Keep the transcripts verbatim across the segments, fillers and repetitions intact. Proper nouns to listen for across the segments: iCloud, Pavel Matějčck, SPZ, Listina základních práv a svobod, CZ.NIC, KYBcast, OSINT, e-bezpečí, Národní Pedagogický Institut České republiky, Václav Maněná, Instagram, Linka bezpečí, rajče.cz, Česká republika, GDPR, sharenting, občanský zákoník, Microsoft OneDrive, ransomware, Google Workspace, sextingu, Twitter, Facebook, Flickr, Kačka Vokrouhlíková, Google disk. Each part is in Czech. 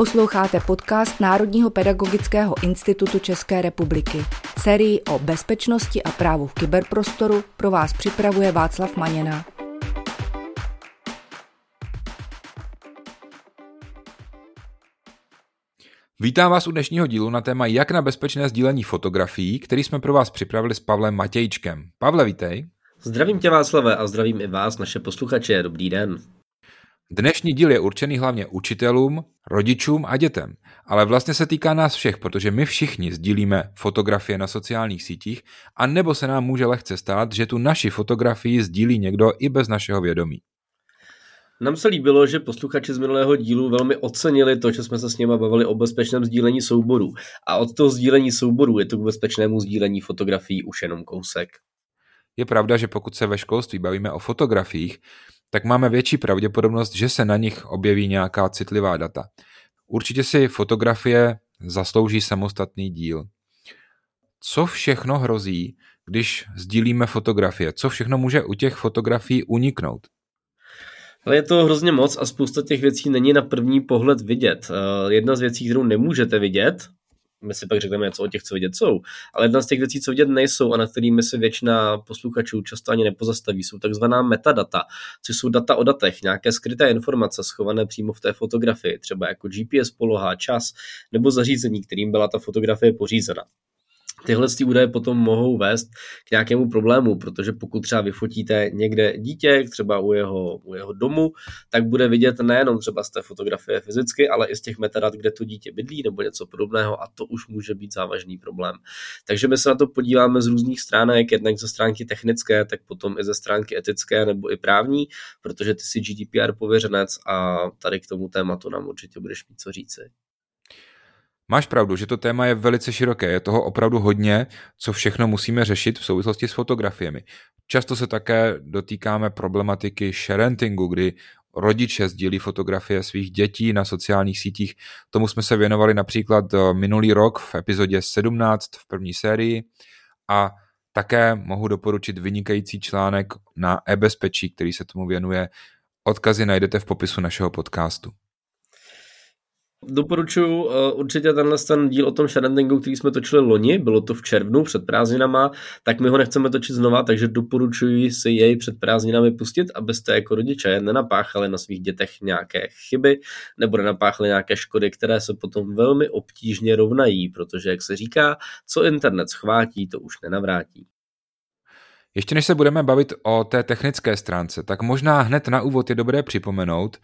Posloucháte podcast Národního pedagogického institutu České republiky. Sérii o bezpečnosti a právu v kyberprostoru pro vás připravuje Václav Maněná. Vítám vás u dnešního dílu na téma jak na bezpečné sdílení fotografií, který jsme pro vás připravili s Pavlem Matějčkem. Pavle, vítej. Zdravím tě, Václave, a zdravím i vás, naše posluchače. Dobrý den. Dnešní díl je určený hlavně učitelům, rodičům a dětem, ale vlastně se týká nás všech, protože my všichni sdílíme fotografie na sociálních sítích, a nebo se nám může lehce stát, že tu naši fotografii sdílí někdo i bez našeho vědomí. Nám se líbilo, že posluchači z minulého dílu velmi ocenili to, že jsme se s nimi bavili o bezpečném sdílení souborů. A od toho sdílení souborů je to k bezpečnému sdílení fotografií už jenom kousek. Je pravda, že pokud se ve školství bavíme o fotografiích, tak máme větší pravděpodobnost, že se na nich objeví nějaká citlivá data. Určitě si fotografie zaslouží samostatný díl. Co všechno hrozí, když sdílíme fotografie? Co všechno může u těch fotografií uniknout? Ale je to hrozně moc a spousta těch věcí není na první pohled vidět. Jedna z věcí, kterou nemůžete vidět, my si pak řekneme něco o těch, co vidět jsou, ale jedna z těch věcí, co vidět nejsou a na kterými se většina posluchačů často ani nepozastaví, jsou takzvaná metadata, což jsou data o datech, nějaké skryté informace schované přímo v té fotografii, třeba jako G P S poloha, čas nebo zařízení, kterým byla ta fotografie pořízena. Tyhle údaje potom mohou vést k nějakému problému, protože pokud třeba vyfotíte někde dítě, třeba u jeho, u jeho domu, tak bude vidět nejenom třeba z té fotografie fyzicky, ale i z těch metadat, kde to dítě bydlí nebo něco podobného, a to už může být závažný problém. Takže my se na to podíváme z různých stránek, jednak ze stránky technické, tak potom i ze stránky etické nebo i právní, protože ty jsi G D P R pověřenec a tady k tomu tématu nám určitě budeš mít co říci. Máš pravdu, že to téma je velice široké, je toho opravdu hodně, co všechno musíme řešit v souvislosti s fotografiemi. Často se také dotýkáme problematiky sharentingu, kdy rodiče sdílí fotografie svých dětí na sociálních sítích. Tomu jsme se věnovali například minulý rok v epizodě sedmnáct v první sérii, a také mohu doporučit vynikající článek na e-bezpečí, který se tomu věnuje. Odkazy najdete v popisu našeho podcastu. Doporučuji uh, určitě tenhle ten díl o tom sharentingu, který jsme točili loni, bylo to v červnu před prázdninama, tak my ho nechceme točit znova, takže doporučuji si jej před prázdninami pustit, abyste jako rodiče nenapáchali na svých dětech nějaké chyby nebo nenapáchali nějaké škody, které se potom velmi obtížně rovnají, protože jak se říká, co internet schvátí, to už nenavrátí. Ještě než se budeme bavit o té technické stránce, tak možná hned na úvod je dobré připomenout,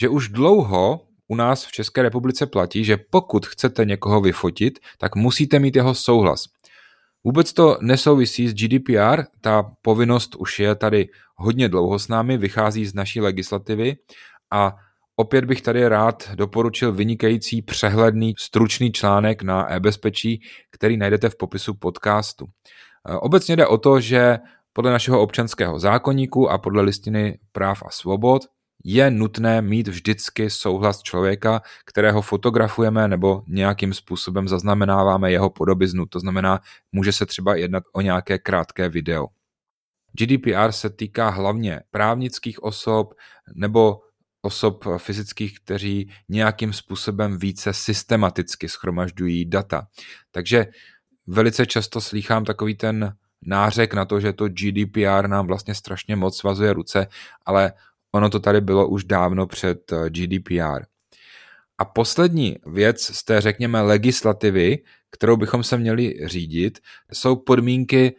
že už dlouho u nás v České republice platí, že pokud chcete někoho vyfotit, tak musíte mít jeho souhlas. Vůbec to nesouvisí s G D P R, ta povinnost už je tady hodně dlouho s námi, vychází z naší legislativy, a opět bych tady rád doporučil vynikající přehledný stručný článek na e-bezpečí, který najdete v popisu podcastu. Obecně jde o to, že podle našeho občanského zákoníku a podle Listiny práv a svobod je nutné mít vždycky souhlas člověka, kterého fotografujeme nebo nějakým způsobem zaznamenáváme jeho podobiznu. To znamená, může se třeba jednat o nějaké krátké video. G D P R se týká hlavně právnických osob nebo osob fyzických, kteří nějakým způsobem více systematicky shromažďují data. Takže velice často slýchám takový ten nářek na to, že to G D P R nám vlastně strašně moc svazuje ruce, ale ono to tady bylo už dávno před G D P R. A poslední věc z té, řekněme, legislativy, kterou bychom se měli řídit, jsou podmínky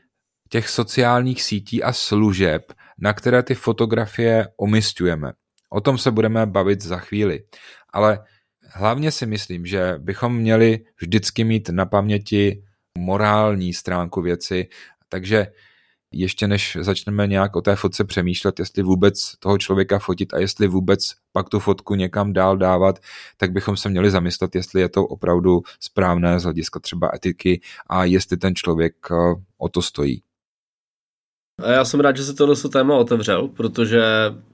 těch sociálních sítí a služeb, na které ty fotografie umisťujeme. O tom se budeme bavit za chvíli. Ale hlavně si myslím, že bychom měli vždycky mít na paměti morální stránku věci, takže ještě než začneme nějak o té fotce přemýšlet, jestli vůbec toho člověka fotit a jestli vůbec pak tu fotku někam dál dávat, tak bychom se měli zamyslet, jestli je to opravdu správné z hlediska třeba etiky a jestli ten člověk o to stojí. Já jsem rád, že se tohle téma otevřel, protože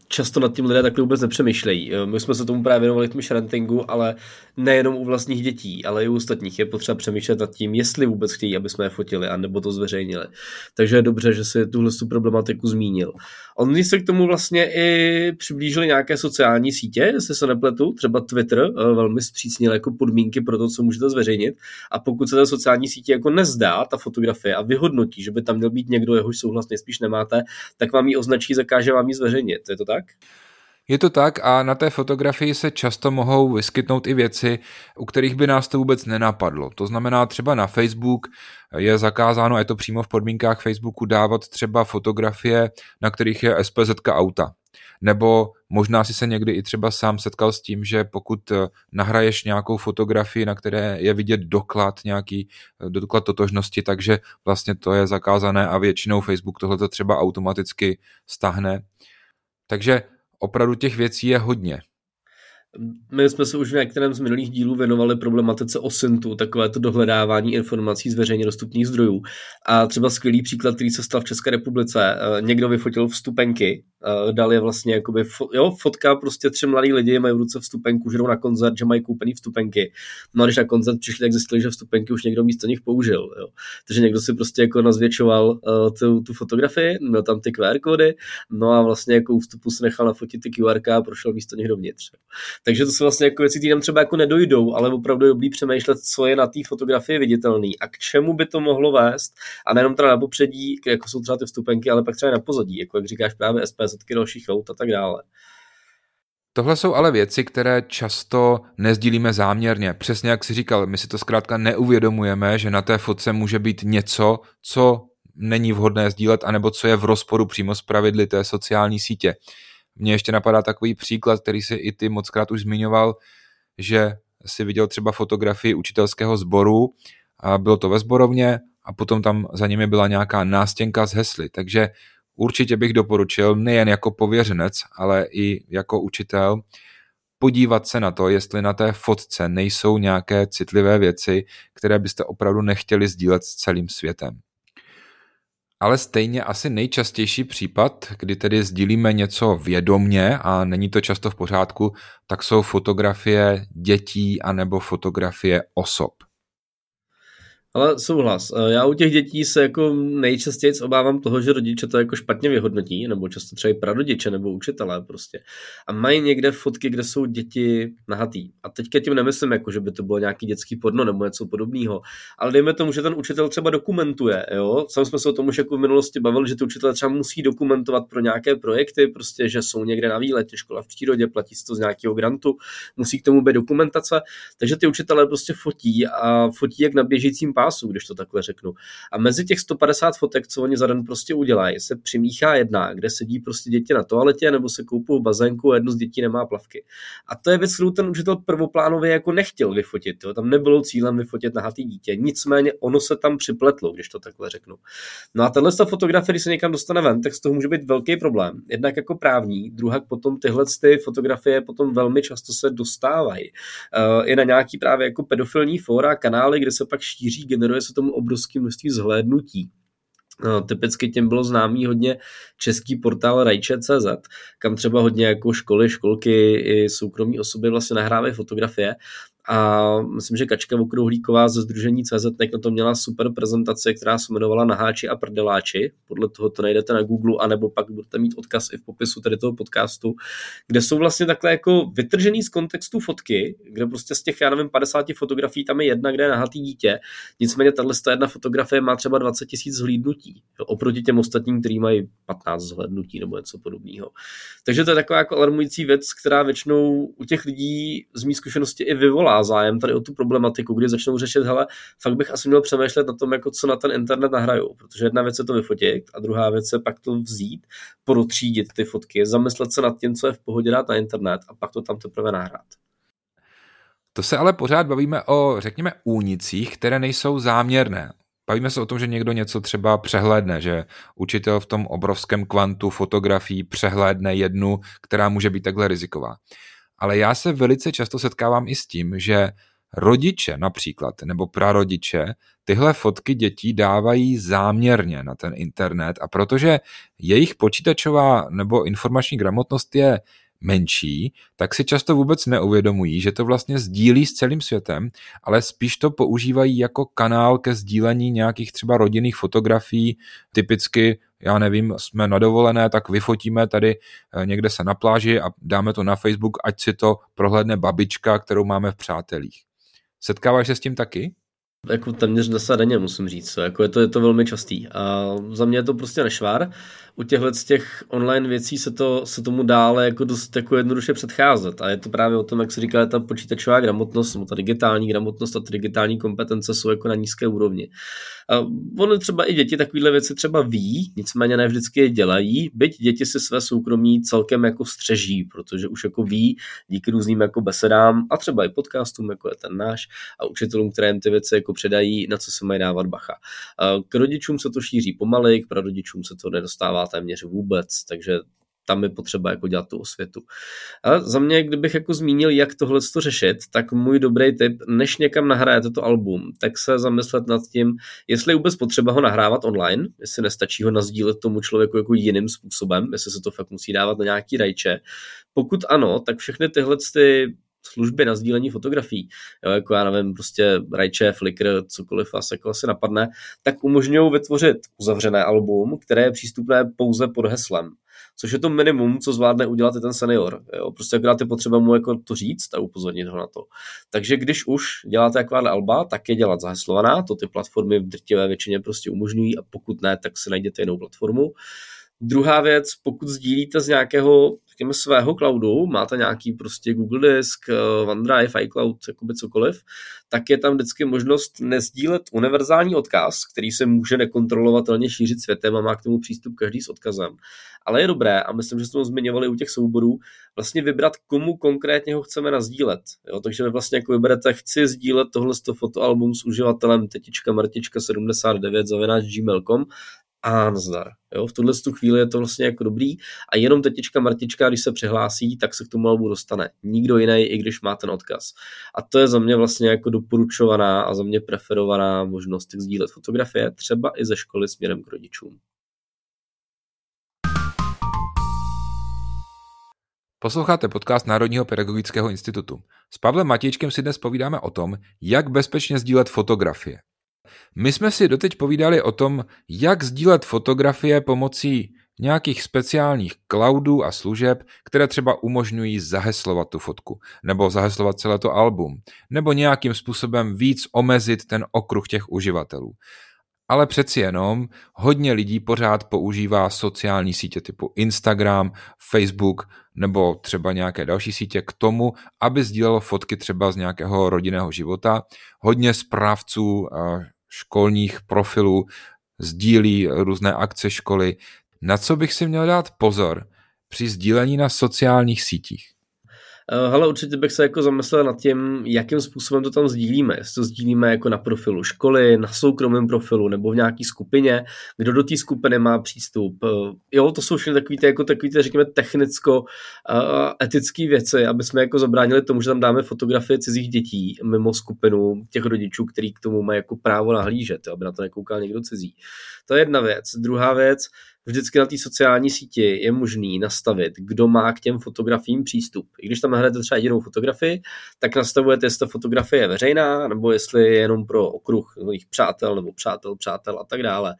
často nad tím lidé takhle vůbec nepřemýšlejí. My jsme se tomu právě věnovali v tom šrentingu, ale nejenom u vlastních dětí, ale i u ostatních je potřeba přemýšlet nad tím, jestli vůbec chtějí, aby jsme je fotili, anebo to zveřejnili. Takže je dobře, že si tuhle tu problematiku zmínil. Oni se k tomu vlastně i přiblížili nějaké sociální sítě, jestli se nepletu, třeba Twitter velmi zpřísnil jako podmínky pro to, co můžete zveřejnit. A pokud se té sociální sítě jako nezdá ta fotografie a vyhodnotí, že by tam měl být někdo, jehož souhlas nejspíš nemáte, tak vám ji označí, zakáže vám ji zveřejnit. Je to tak? Je to tak a na té fotografii se často mohou vyskytnout i věci, u kterých by nás to vůbec nenapadlo. To znamená, třeba na Facebook je zakázáno, je to přímo v podmínkách Facebooku, dávat třeba fotografie, na kterých je S P Z auta. Nebo možná si se někdy i třeba sám setkal s tím, že pokud nahraješ nějakou fotografii, na které je vidět doklad nějaký, doklad totožnosti, takže vlastně to je zakázané a většinou Facebook tohleto třeba automaticky stáhne. Takže opravdu těch věcí je hodně. My jsme se už v některém z minulých dílů věnovali problematice O S I N T u, takovéto dohledávání informací z veřejně dostupných zdrojů. A třeba skvělý příklad, který se stal v České republice, někdo vyfotil vstupenky, dal je vlastně jakoby, jo, fotka, prostě tři mladí lidi mají v ruce vstupenku, že jdou na koncert, že mají koupený vstupenky. No a když na koncert přišli, tak zjistili, že vstupenky už někdo místo nich použil. Jo. Takže někdo si prostě jako nazvětšoval tu, tu fotografii, měl tam ty Q R kody, no a vlastně jako u vstupu se nechal nafotit ty Q R a prošel místo nich dovnitř. Takže to jsou vlastně jako věci, které nám třeba jako nedojdou, ale opravdu je dobrý přemýšlet, co je na té fotografii viditelný a k čemu by to mohlo vést. A nejenom teda na popředí, jako jsou třeba ty vstupenky, ale pak třeba na pozadí, jako jak říkáš právě S P Z ky dalších aut a tak dále. Tohle jsou ale věci, které často nezdílíme záměrně. Přesně jak jsi říkal, my si to zkrátka neuvědomujeme, že na té fotce může být něco, co není vhodné sdílet, anebo co je v rozporu přímo s pravidly té sociální sítě. Mně ještě napadá takový příklad, který si i ty mockrát už zmiňoval, že si viděl třeba fotografii učitelského sboru, a bylo to ve sborovně a potom tam za nimi byla nějaká nástěnka s hesly. Takže určitě bych doporučil nejen jako pověřenec, ale i jako učitel podívat se na to, jestli na té fotce nejsou nějaké citlivé věci, které byste opravdu nechtěli sdílet s celým světem. Ale stejně asi nejčastější případ, kdy tedy sdílíme něco vědomně a není to často v pořádku, tak jsou fotografie dětí anebo fotografie osob. Ale souhlas. Já u těch dětí se jako nejčastěji obávám toho, že rodiče to jako špatně vyhodnotí, nebo často třeba i prarodiče nebo učitelé prostě. A mají někde fotky, kde jsou děti nahatý. A teďka tím nemyslím, jako, že by to bylo nějaký dětský porno nebo něco podobného. Ale dejme tomu, že ten učitel třeba dokumentuje. Jo? Sám jsme se o tom už jako v minulosti bavili, že ty učitelé třeba musí dokumentovat pro nějaké projekty, prostě, že jsou někde na výletě, škola v přírodě, platí si to z nějakého grantu, musí k tomu být dokumentace. Takže ty učitelé prostě fotí a fotí jak na běžícím pásu, když to takhle řeknu. A mezi těch sto padesát fotek, co oni za den prostě udělají, se přimíchá jedna, kde sedí prostě děti na toaletě nebo se koupou v bazénku a jedno z dětí nemá plavky. A to je věc, kterou ten učitel prvoplánově jako nechtěl vyfotit. Jo? Tam nebylo cílem vyfotit nahatý dítě. Nicméně ono se tam připletlo, když to takhle řeknu. No a tenhle fotografie, když se někam dostane ven, tak z toho může být velký problém. Jednak jako právní, druhak potom tyhle ty fotografie potom velmi často se dostávají. Uh, I na nějaký právě jako pedofilní fóra, kanály, kde se pak šíří, generuje se tomu obrovské množství zhlédnutí. No, typicky těm bylo známý hodně český portál rajče tečka cé zet, kam třeba hodně jako školy, školky i soukromí osoby vlastně nahrávají fotografie. A myslím, že Kačka Vokrouhlíková ze sdružení C Z tečka N I C na to měla super prezentaci, která se jmenovala Naháči a prdeláči. Podle toho to najdete na Google, anebo pak budete mít odkaz i v popisu tady toho podcastu, kde jsou vlastně takhle jako vytržený z kontextu fotky, kde prostě z těch, já nevím, padesáti fotografií tam je jedna, kde je nahatý dítě. Nicméně tahle jedna fotografie má třeba dvacet tisíc zhlédnutí, oproti těm ostatním, který mají patnáct zhlédnutí nebo něco podobného. Takže to je taková jako alarmující věc, která většinou u těch lidí z mých zkušeností i vyvolá zájem tady o tu problematiku, kdy začnou řešit, hele, fakt bych asi měl přemýšlet na tom, jako co na ten internet nahraju, protože jedna věc je to vyfotit a druhá věc je pak to vzít, protřídit ty fotky, zamyslet se nad tím, co je v pohodě dát na internet a pak to tam teprve nahrát. To se ale pořád bavíme o, řekněme, únicích, které nejsou záměrné. Bavíme se o tom, že někdo něco třeba přehlédne, že učitel v tom obrovském kvantu fotografií přehlédne jednu, která může být takhle riziková. Ale já se velice často setkávám i s tím, že Rodiče například nebo prarodiče tyhle fotky dětí dávají záměrně na ten internet a protože jejich počítačová nebo informační gramotnost je menší, tak si často vůbec neuvědomují, že to vlastně sdílí s celým světem, ale spíš to používají jako kanál ke sdílení nějakých třeba rodinných fotografií, typicky, já nevím, jsme na dovolené, tak vyfotíme tady někde se na pláži a dáme to na Facebook, ať si to prohlédne babička, kterou máme v přátelích. Setkáváš se s tím taky? Jako téměř dneska denně, musím říct. Jako je, to, je to velmi častý. A za mě je to prostě nešvar. U těchhle z těch online věcí se, to, se tomu dále jako dost jako jednoduše předcházet. A je to právě o tom, jak se říká, ta počítačová gramotnost, ta digitální gramotnost a ta digitální kompetence jsou jako na nízké úrovni. A ono třeba i děti takovéhle věci třeba ví, nicméně ne vždycky je dělají, byť děti si své soukromí celkem jako střeží, protože už jako ví díky různým jako besedám a třeba i podcastům, jako je ten náš, a učitelům, které jim ty věci jako předají, na co se mají dávat bacha. K rodičům se to šíří pomaly, k prarodičům se to nedostává téměř vůbec, takže tam je potřeba jako dělat tu osvětu. A za mě, kdybych jako zmínil, jak tohle to řešit, tak můj dobrý tip, než někam nahrajete to album, tak se zamyslet nad tím, jestli je vůbec potřeba ho nahrávat online, jestli nestačí ho nasdílet tomu člověku jako jiným způsobem, jestli se to fakt musí dávat na nějaký rajče. Pokud ano, tak všechny tyhle ty služby na sdílení fotografií, jo, jako já nevím, prostě rajče, Flickr, cokoliv vás jako asi napadne, tak umožňují vytvořit uzavřené album, které je přístupné pouze pod heslem. Což je to minimum, co zvládne udělat i ten senior. Jo. Prostě akorát je potřeba mu jako to říct a upozornit ho na to. Takže když už děláte takováhle alba, tak je dělat zaheslovaná, to ty platformy v drtivé většině prostě umožňují a pokud ne, tak si najděte jinou platformu. Druhá věc, pokud sdílíte z nějakého řekněme, svého cloudu, máte nějaký prostě Google disk, OneDrive, iCloud, jakoby cokoliv, tak je tam vždycky možnost nesdílet univerzální odkaz, který se může nekontrolovatelně šířit světem a má k tomu přístup každý s odkazem. Ale je dobré, a myslím, že jsme to zmiňovali u těch souborů, vlastně vybrat, komu konkrétně ho chceme nasdílet. Jo, takže vy vlastně jako vyberete, chci sdílet tohle fotoalbum s uživatelem tetička martička sedmdesát devět zavináč gmail tečka com a nazdar. Jo, v tuhle chvíli je to vlastně jako dobrý a jenom tetička Martička, když se přihlásí, tak se k tomu albu dostane. Nikdo jiný, i když má ten odkaz. A to je za mě vlastně jako doporučovaná a za mě preferovaná možnost sdílet fotografie, třeba i ze školy směrem k rodičům. Posloucháte podcast Národního pedagogického institutu. S Pavlem Matějčkem si dnes povídáme o tom, jak bezpečně sdílet fotografie. My jsme si doteď povídali o tom, jak sdílet fotografie pomocí nějakých speciálních cloudů a služeb, které třeba umožňují zaheslovat tu fotku, nebo zaheslovat celé to album, nebo nějakým způsobem víc omezit ten okruh těch uživatelů. Ale přeci jenom hodně lidí pořád používá sociální sítě typu Instagram, Facebook nebo třeba nějaké další sítě k tomu, aby sdílelo fotky třeba z nějakého rodinného života. Hodně správců školních profilů sdílí různé akce školy. Na co bych si měl dát pozor při sdílení na sociálních sítích? Hele, určitě bych se jako zamyslel nad tím, jakým způsobem to tam sdílíme. Jestli to sdílíme jako na profilu školy, na soukromém profilu nebo v nějaký skupině, kdo do té skupiny má přístup. Jo, to jsou všechny takové ty, jako takový ty, řekněme, technicko-etické věci, aby jsme jako zabránili tomu, že tam dáme fotografie cizích dětí mimo skupinu těch rodičů, který k tomu mají jako právo nahlížet, aby na to nekoukal někdo cizí. To je jedna věc. Druhá věc, vždycky na té sociální síti je možný nastavit, kdo má k těm fotografiím přístup. I když tam nahrajete třeba jedinou fotografii, tak nastavujete, jestli ta fotografie je veřejná, nebo jestli je jenom pro okruh svých přátel, nebo přátel, přátel a tak dále.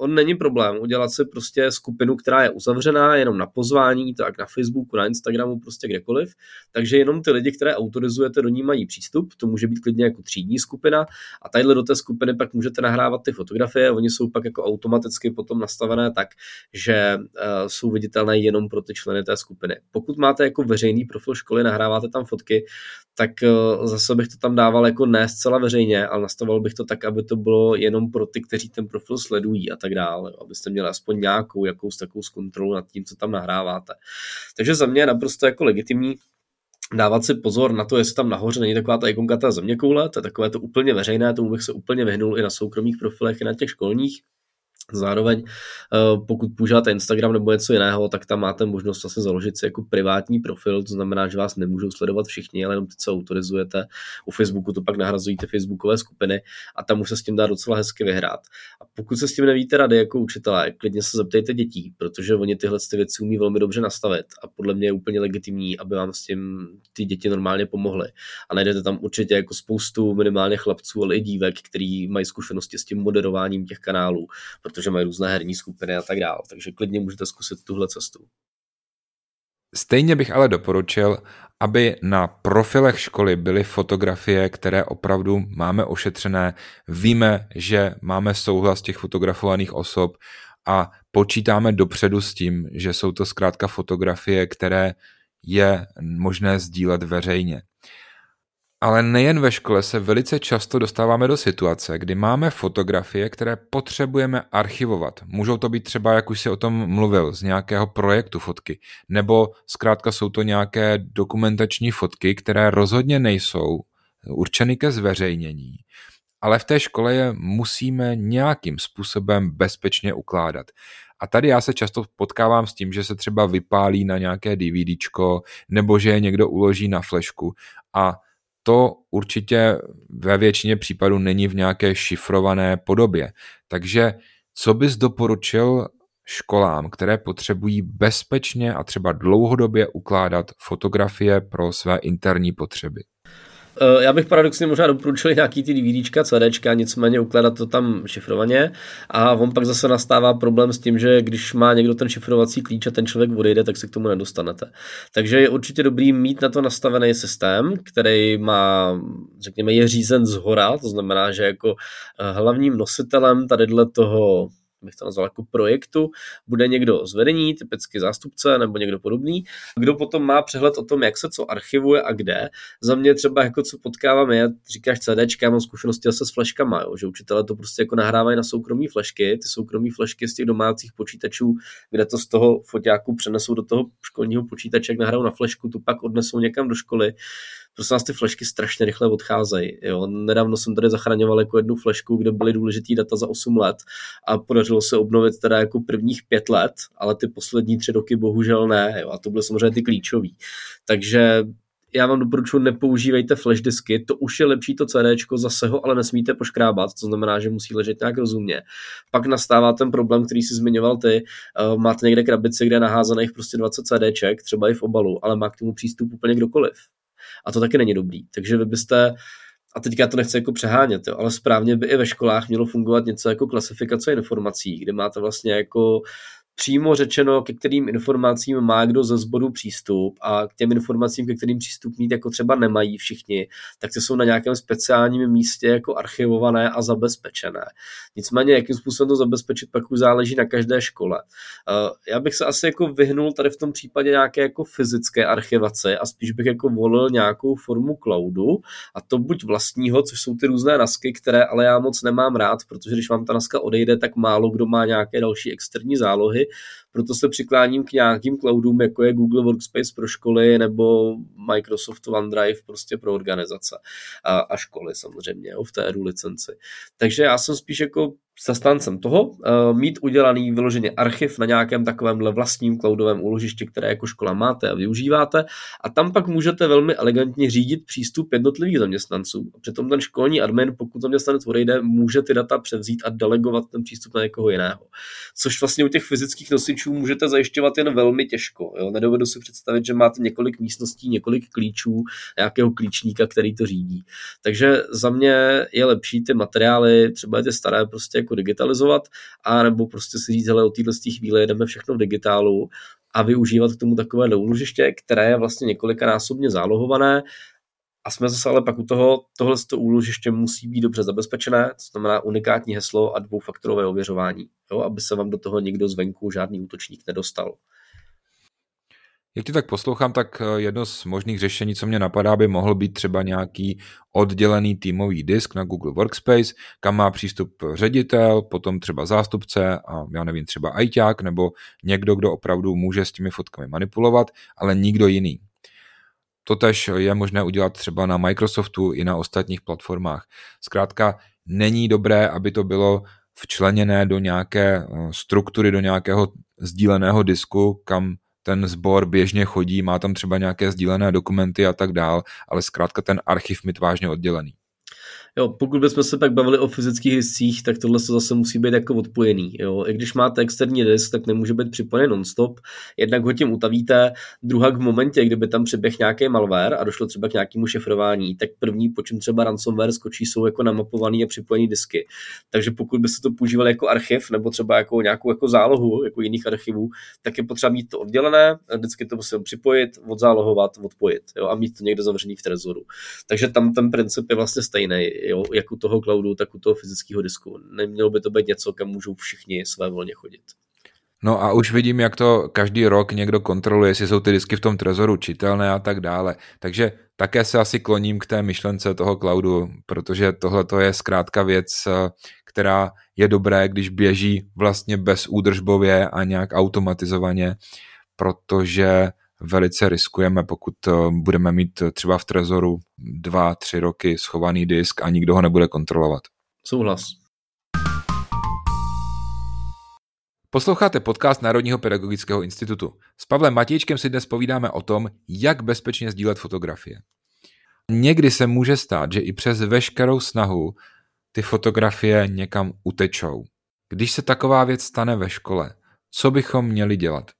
On není problém udělat si prostě skupinu, která je uzavřená, jenom na pozvání, tak na Facebooku, na Instagramu, prostě kdekoliv. Takže jenom ty lidi, které autorizujete, do ní mají přístup. To může být klidně jako třídní skupina a tadyhle do té skupiny pak můžete nahrávat ty fotografie, oni jsou pak jako automaticky potom nastavené tak, že jsou viditelné jenom pro ty členy té skupiny. Pokud máte jako veřejný profil školy, nahráváte tam fotky, tak zase bych to tam dával jako ne zcela veřejně, ale nastavoval bych to tak, aby to bylo jenom pro ty, kteří ten profil sledují a tak dále, abyste měli aspoň nějakou jakous takovou kontrolu nad tím, co tam nahráváte. Takže za mě je naprosto jako legitimní dávat si pozor na to, jestli tam nahoře není taková ta ikonka ta zeměkoule, to je takové to úplně veřejné, tomu bych se úplně vyhnul i na soukromých profilech, i na těch školních. Zároveň pokud používáte Instagram nebo něco jiného, tak tam máte možnost zase založit si jako privátní profil, to znamená, že vás nemůžou sledovat všichni, ale jenom teď se autorizujete. U Facebooku to pak nahrazují ty facebookové skupiny a tam už se s tím dá docela hezky vyhrát. A pokud se s tím nevíte rady jako učitelé, klidně se zeptejte dětí, protože oni tyhle ty věci umí velmi dobře nastavit a podle mě je úplně legitimní, aby vám s tím ty děti normálně pomohly. A najdete tam určitě jako spoustu minimálně chlapců, ale i dívek, kteří mají zkušenosti s tím moderováním těch kanálů, protože mají různé herní skupiny a tak dále. Takže klidně můžete zkusit tuhle cestu. Stejně bych ale doporučil, aby na profilech školy byly fotografie, které opravdu máme ošetřené, víme, že máme souhlas těch fotografovaných osob a počítáme dopředu s tím, že jsou to zkrátka fotografie, které je možné sdílet veřejně. Ale nejen ve škole se velice často dostáváme do situace, kdy máme fotografie, které potřebujeme archivovat. Můžou to být třeba, jak už si o tom mluvil, z nějakého projektu fotky, nebo zkrátka jsou to nějaké dokumentační fotky, které rozhodně nejsou určeny ke zveřejnění. Ale v té škole je musíme nějakým způsobem bezpečně ukládat. A tady já se často potkávám s tím, že se třeba vypálí na nějaké DVDčko, nebo že je někdo uloží na flešku a to určitě ve většině případů není v nějaké šifrované podobě. Takže co bys doporučil školám, které potřebují bezpečně a třeba dlouhodobě ukládat fotografie pro své interní potřeby? Já bych paradoxně možná doporučil nějaký ty DVDčka, CDčka, nicméně ukládat to tam šifrovaně a on pak zase nastává problém s tím, že když má někdo ten šifrovací klíč a ten člověk odejde, tak se k tomu nedostanete. Takže je určitě dobrý mít na to nastavený systém, který má, řekněme, je řízen zhora, to znamená, že jako hlavním nositelem tadyhle toho bych to nazval jako projektu, bude někdo z vedení, typicky zástupce nebo někdo podobný, kdo potom má přehled o tom, jak se co archivuje a kde. Za mě třeba jako co potkávám je, říkáš CDčka, mám zkušenosti zase s fleškama, jo, že učitelé to prostě jako nahrávají na soukromí flešky, ty soukromí flešky z těch domácích počítačů, kde to z toho foťáku přenesou do toho školního počítače, jak nahrajou na flešku, tu pak odnesou někam do školy. Prostě nás ty flešky strašně rychle odcházejí. Jo. Nedávno jsem tady zachraňoval jako jednu flešku, kde byly důležitý data za osm let a podařilo se obnovit teda jako prvních pět let, ale ty poslední tři roky bohužel ne. Jo. A to byly samozřejmě ty klíčový. Takže já vám doporučuji, nepoužívejte flash disky, to už je lepší to CDčko, zase ho ale nesmíte poškrábat, to znamená, že musí ležet nějak rozumně. Pak nastává ten problém, který jsi zmiňoval ty, máte někde krabici, kde je naházených prostě dvacet CDček, třeba i v obalu, ale má k tomu přístup úplně kdokoliv. A to taky není dobrý. Takže vy byste, a teďka to nechci jako přehánět, jo, ale správně by i ve školách mělo fungovat něco jako klasifikace informací, kde máte vlastně jako přímo řečeno, ke kterým informacím má kdo ze sboru přístup a k těm informacím, ke kterým přístup mít jako třeba nemají všichni, tak ty jsou na nějakém speciálním místě jako archivované a zabezpečené. Nicméně, jakým způsobem to zabezpečit, pak už záleží na každé škole. Já bych se asi jako vyhnul tady v tom případě nějaké jako fyzické archivace a spíš bych jako volil nějakou formu cloudu a to buď vlastního, což jsou ty různé nasky, které ale já moc nemám rád, protože když vám ta naska odejde, tak málo kdo má nějaké další externí zálohy. Proto se přikláním k nějakým cloudům, jako je Google Workspace pro školy nebo Microsoft OneDrive prostě pro organizace a, a školy samozřejmě jo, v té edu licenci. Takže já jsem spíš jako zastáncem toho, mít udělaný vyloženě archiv na nějakém takovémhle vlastním cloudovém úložišti, které jako škola máte a využíváte a tam pak můžete velmi elegantně řídit přístup jednotlivých zaměstnanců. Přitom ten školní admin, pokud zaměstnanec odejde, může ty data převzít a delegovat ten přístup na někoho jiného. Což vlastně u těch fyzických nosičů můžete zajišťovat jen velmi těžko. Jo? Nedovedu si představit, že máte několik místností, několik klíčů, nějakého klíčníka, který to řídí. Takže za mě je lepší ty materiály, třeba ty staré prostě jako digitalizovat, a nebo prostě si říct, hele, od této chvíle jedeme všechno v digitálu a využívat k tomu takové úložiště, které je vlastně několikanásobně zálohované a jsme zase ale pak u toho, tohle úložiště musí být dobře zabezpečené, to znamená unikátní heslo a dvoufaktorové ověřování, jo, aby se vám do toho nikdo zvenku, žádný útočník nedostal. Jak tě tak poslouchám, tak jedno z možných řešení, co mě napadá, by mohl být třeba nějaký oddělený týmový disk na Google Workspace, kam má přístup ředitel, potom třeba zástupce a já nevím, třeba ajťák nebo někdo, kdo opravdu může s těmi fotkami manipulovat, ale nikdo jiný. Totež je možné udělat třeba na Microsoftu i na ostatních platformách. Zkrátka není dobré, aby to bylo včleněné do nějaké struktury, do nějakého sdíleného disku, kam ten sbor běžně chodí, má tam třeba nějaké sdílené dokumenty a tak dál, ale zkrátka ten archiv mít vážně oddělený. Jo, pokud bychom se pak bavili o fyzických discích, tak tohle se zase musí být jako odpojený. Jo. I když máte externí disk, tak nemůže být připojen non-stop, jednak ho tím utavíte, druhak v momentě, kdyby tam přiběh nějaký malware a došlo třeba k nějakému šifrování, tak první, po čem třeba ransomware skočí, jsou jako namapovaný a připojený disky. Takže pokud by se to používal jako archiv nebo třeba jako nějakou jako zálohu jako jiných archivů, tak je potřeba mít to oddělené, vždycky to musím připojit, odzálohovat, odpojit, jo, a mít to někde zavřený v trezoru. Takže tam ten princip je vlastně stejný. Jo, jak u toho cloudu, tak u toho fyzického disku. Nemělo by to být něco, kam můžou všichni své volně chodit. No a už vidím, jak to každý rok někdo kontroluje, jestli jsou ty disky v tom trezoru čitelné a tak dále. Takže také se asi kloním k té myšlence toho cloudu, protože tohle je zkrátka věc, která je dobré, když běží vlastně bezúdržbově a nějak automatizovaně, protože velice riskujeme, pokud budeme mít třeba v trezoru dva, tři roky schovaný disk a nikdo ho nebude kontrolovat. Souhlas. Posloucháte podcast Národního pedagogického institutu. S Pavlem Matějčkem si dnes povídáme o tom, jak bezpečně sdílet fotografie. Někdy se může stát, že i přes veškerou snahu ty fotografie někam utečou. Když se taková věc stane ve škole, co bychom měli dělat?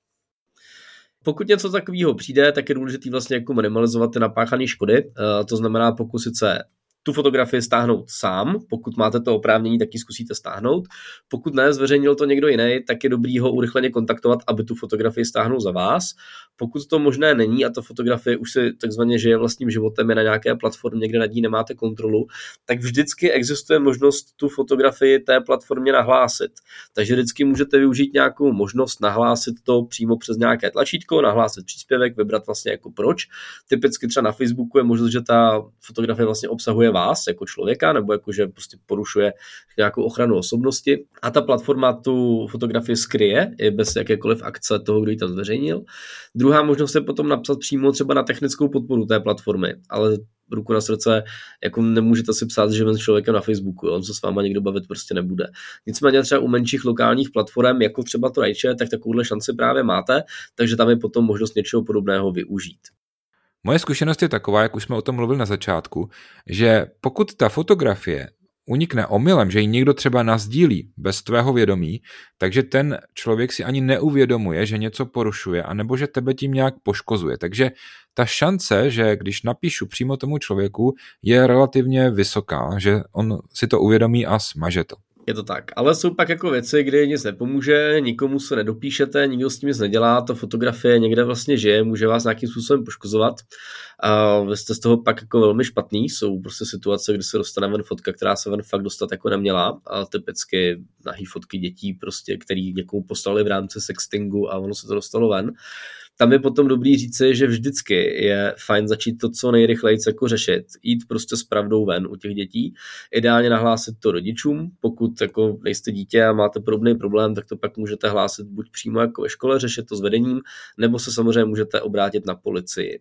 Pokud něco takového přijde, tak je důležité vlastně jako minimalizovat ty napáchané škody, to znamená pokusit se tu fotografii stáhnout sám, pokud máte to oprávnění, tak ji zkusíte stáhnout, pokud ne, zveřejnil to někdo jiný, tak je dobrý ho urychleně kontaktovat, aby tu fotografii stáhnul za vás. Pokud to možné není a ta fotografie už si takzvaně žije vlastním životem, je na nějaké platformě, kde nad ní nemáte kontrolu, tak vždycky existuje možnost tu fotografii té platformě nahlásit. Takže vždycky můžete využít nějakou možnost nahlásit to přímo přes nějaké tlačítko, nahlásit příspěvek, vybrat vlastně jako proč. Typicky třeba na Facebooku je možnost, že ta fotografie vlastně obsahuje vás jako člověka, nebo jakože prostě porušuje nějakou ochranu osobnosti a ta platforma tu fotografii skryje i bez jakékoliv akce toho, kdo ji tam zveřejnil. Druhá možnost je potom napsat přímo třeba na technickou podporu té platformy, ale ruku na srdce, jako nemůžete si psát, že ven s člověkem na Facebooku, jo? On se s váma někdo bavit prostě nebude. Nicméně třeba u menších lokálních platform, jako třeba to Rajče, tak takovouhle šanci právě máte, takže tam je potom možnost něčeho podobného využít. Moje zkušenost je taková, jak už jsme o tom mluvili na začátku, že pokud ta fotografie unikne omylem, že ji někdo třeba nasdílí bez tvého vědomí, takže ten člověk si ani neuvědomuje, že něco porušuje, anebo že tebe tím nějak poškozuje. Takže ta šance, že když napíšu přímo tomu člověku, je relativně vysoká, že on si to uvědomí a smaže to. Je to tak, ale jsou pak jako věci, kdy nic nepomůže, nikomu se nedopíšete, nikdo s tím nic nedělá, ta fotografie někde vlastně žije, může vás nějakým způsobem poškozovat a vy jste z toho pak jako velmi špatný, jsou prostě situace, kdy se dostane ven fotka, která se ven fakt dostat jako neměla, a typicky nahý fotky dětí prostě, který někomu poslali v rámci sextingu a ono se to dostalo ven. Tam je potom dobrý říci, že vždycky je fajn začít to co nejrychleji jako řešit, jít prostě s pravdou ven u těch dětí, ideálně nahlásit to rodičům, pokud jako nejste dítě a máte podobný problém, tak to pak můžete hlásit buď přímo jako ve škole, řešit to s vedením, nebo se samozřejmě můžete obrátit na policii.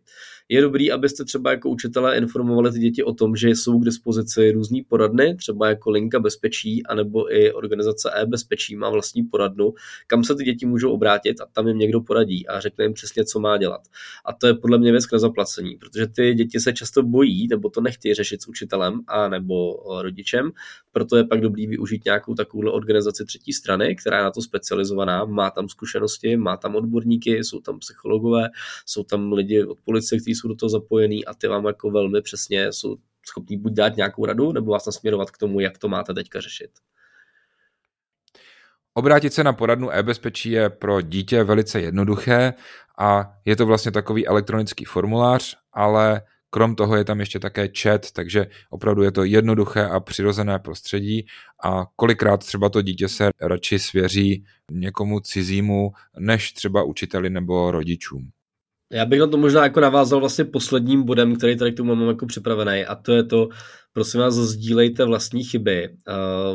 Je dobrý, abyste třeba jako učitelé informovali ty děti o tom, že jsou k dispozici různý poradny, třeba jako Linka bezpečí, anebo i organizace e-bezpečí má vlastní poradnu, kam se ty děti můžou obrátit a tam jim někdo poradí a řekne jim přesně, co má dělat. A to je podle mě věc k nezaplacení, protože ty děti se často bojí, nebo to nechtějí řešit s učitelem a nebo rodičem, proto je pak dobrý využít nějakou takovou organizaci třetí strany, která je na to specializovaná, má tam zkušenosti, má tam odborníky, jsou tam psychologové, jsou tam lidi od policie, kteří jsou do toho zapojení a ty vám jako velmi přesně jsou schopní buď dát nějakou radu, nebo vás nasměrovat k tomu, jak to máte teďka řešit. Obrátit se na poradnu e-bezpečí je pro dítě velice jednoduché a je to vlastně takový elektronický formulář, ale krom toho je tam ještě také chat, takže opravdu je to jednoduché a přirozené prostředí a kolikrát třeba to dítě se radši svěří někomu cizímu než třeba učiteli nebo rodičům. Já bych na to možná jako navázal vlastně posledním bodem, který tady k tomu mám jako připravený, a to je to, prosím vás, sdílejte vlastní chyby.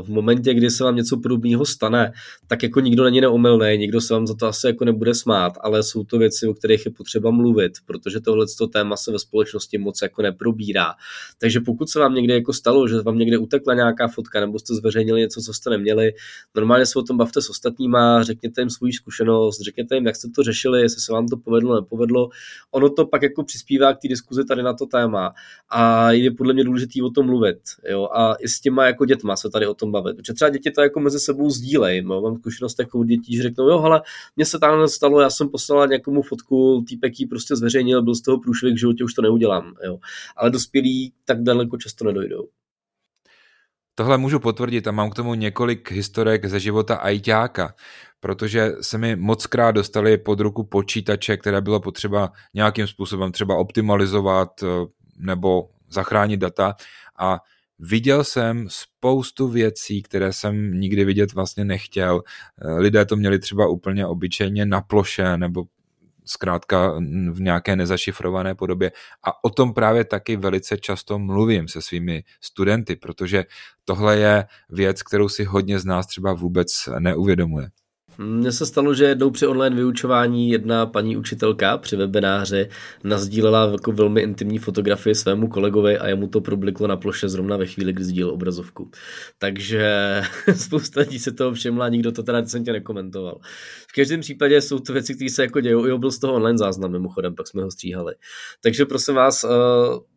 V momentě, kdy se vám něco podobného stane, tak jako nikdo není neomylný, nikdo se vám za to asi jako nebude smát, ale jsou to věci, o kterých je potřeba mluvit, protože tohleto téma se ve společnosti moc jako neprobírá. Takže pokud se vám někde jako stalo, že vám někde utekla nějaká fotka nebo jste zveřejnili něco, co jste neměli, normálně se o tom bavte s ostatníma, řekněte jim svou zkušenost, řekněte jim, jak jste to řešili, jestli se vám to povedlo, nepovedlo. Ono to pak jako přispívá k té diskuzi tady na to téma a je podle mě důležitý o tom mluvit, jo, a i s těma jako dětma se tady o tom bavit, protože třeba děti to jako mezi sebou sdílejí, mám zkušenost takovou dětí, že řeknou, jo, hele, mně se tam stalo, já jsem poslala někomu fotku, týpek ji prostě zveřejnil, byl z toho průšvih, v životě už to neudělám, jo, ale dospělí tak daleko často nedojdou. Tohle můžu potvrdit a mám k tomu několik historek ze života ajťáka, protože se mi mockrát dostaly pod ruku počítače, které bylo potřeba nějakým způsobem třeba optimalizovat nebo zachránit data a viděl jsem spoustu věcí, které jsem nikdy vidět vlastně nechtěl. Lidé to měli třeba úplně obyčejně na ploše nebo zkrátka v nějaké nezašifrované podobě. A o tom právě taky velice často mluvím se svými studenty, protože tohle je věc, kterou si hodně z nás třeba vůbec neuvědomuje. Mně se stalo, že jednou při online vyučování jedna paní učitelka při webináři nasdílela jako velmi intimní fotografii svému kolegovi a jemu to probliklo na ploše zrovna ve chvíli, kdy sdílel obrazovku. Takže spousta lidí se toho všimla, nikdo to teda decentně nekomentoval. V každém případě jsou to věci, které se jako dějou, i byl z toho online záznam mimochodem, pak jsme ho stříhali. Takže prosím vás,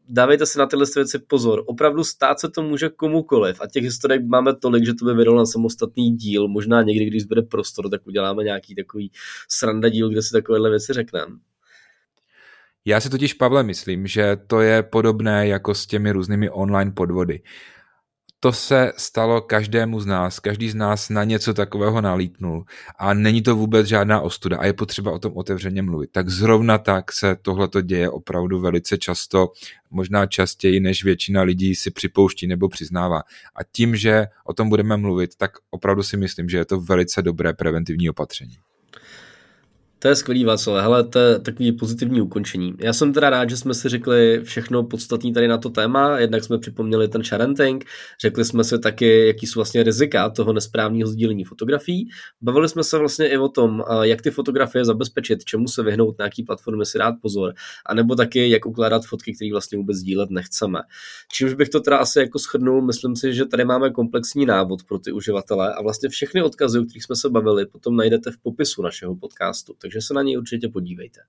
dávejte si na tyhle věci pozor. Opravdu stát se to může komukoliv a těch historiek máme tolik, že to by vydalo na samostatný díl. Možná někdy, když bude prostor, tak uděláme nějaký takový sranda díl, kde si takovéhle věci řekneme. Já si totiž, Pavle, myslím, že to je podobné jako s těmi různými online podvody. To se stalo každému z nás, každý z nás na něco takového nalítnul a není to vůbec žádná ostuda a je potřeba o tom otevřeně mluvit. Tak zrovna tak se tohleto děje opravdu velice často, možná častěji, než většina lidí si připouští nebo přiznává. A tím, že o tom budeme mluvit, tak opravdu si myslím, že je to velice dobré preventivní opatření. To je skvělý, Václav, hele, to je takový pozitivní ukončení. Já jsem teda rád, že jsme si řekli všechno podstatné tady na to téma, jednak jsme připomněli ten sharenting, řekli jsme si taky, jaký jsou vlastně rizika toho nesprávného sdílení fotografií, bavili jsme se vlastně i o tom, jak ty fotografie zabezpečit, čemu se vyhnout, na jaký platformy si dát pozor, anebo taky, jak ukládat fotky, které vlastně vůbec sdílet nechceme. Čímž bych to teda asi jako shrnul, myslím si, že tady máme komplexní návod pro ty uživatele a vlastně všechny odkazy, o kterých jsme se bavili, potom najdete v popisu našeho podcastu. Takže se na něj určitě podívejte.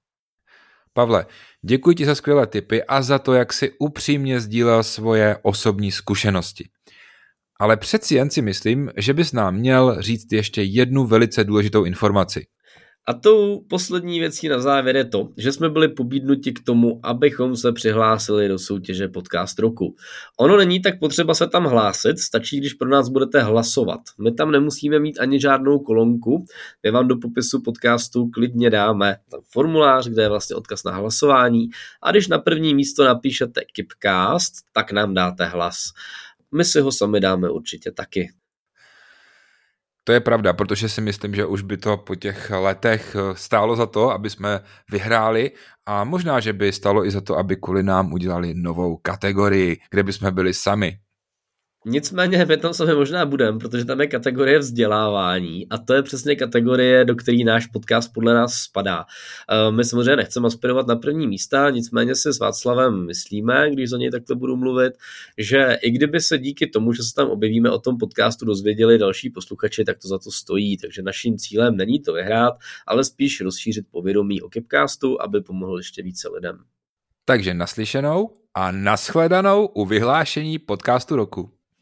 Pavle, děkuji ti za skvělé tipy a za to, jak jsi upřímně sdílel svoje osobní zkušenosti. Ale přeci jen si myslím, že bys nám měl říct ještě jednu velice důležitou informaci. A tou poslední věcí na závěr je to, že jsme byli pobídnuti k tomu, abychom se přihlásili do soutěže Podcast roku. Ono není tak potřeba se tam hlásit, stačí, když pro nás budete hlasovat. My tam nemusíme mít ani žádnou kolonku, my vám do popisu podcastu klidně dáme tam formulář, kde je vlastně odkaz na hlasování a když na první místo napíšete KYBcast, tak nám dáte hlas. My si ho sami dáme určitě taky. To je pravda, protože si myslím, že už by to po těch letech stálo za to, aby jsme vyhráli a možná, že by stálo i za to, aby kvůli nám udělali novou kategorii, kde by jsme byli sami. Nicméně my tam sami možná budeme, protože tam je kategorie vzdělávání a to je přesně kategorie, do které náš podcast podle nás spadá. My samozřejmě nechceme aspirovat na první místa, nicméně si s Václavem myslíme, když za něj takto budu mluvit, že i kdyby se díky tomu, že se tam objevíme o tom podcastu dozvěděli další posluchači, tak to za to stojí, takže naším cílem není to vyhrát, ale spíš rozšířit povědomí o KYBcastu, aby pomohl ještě více lidem. Takže naslyšenou a nashledanou u vyhlášení podcastu roku.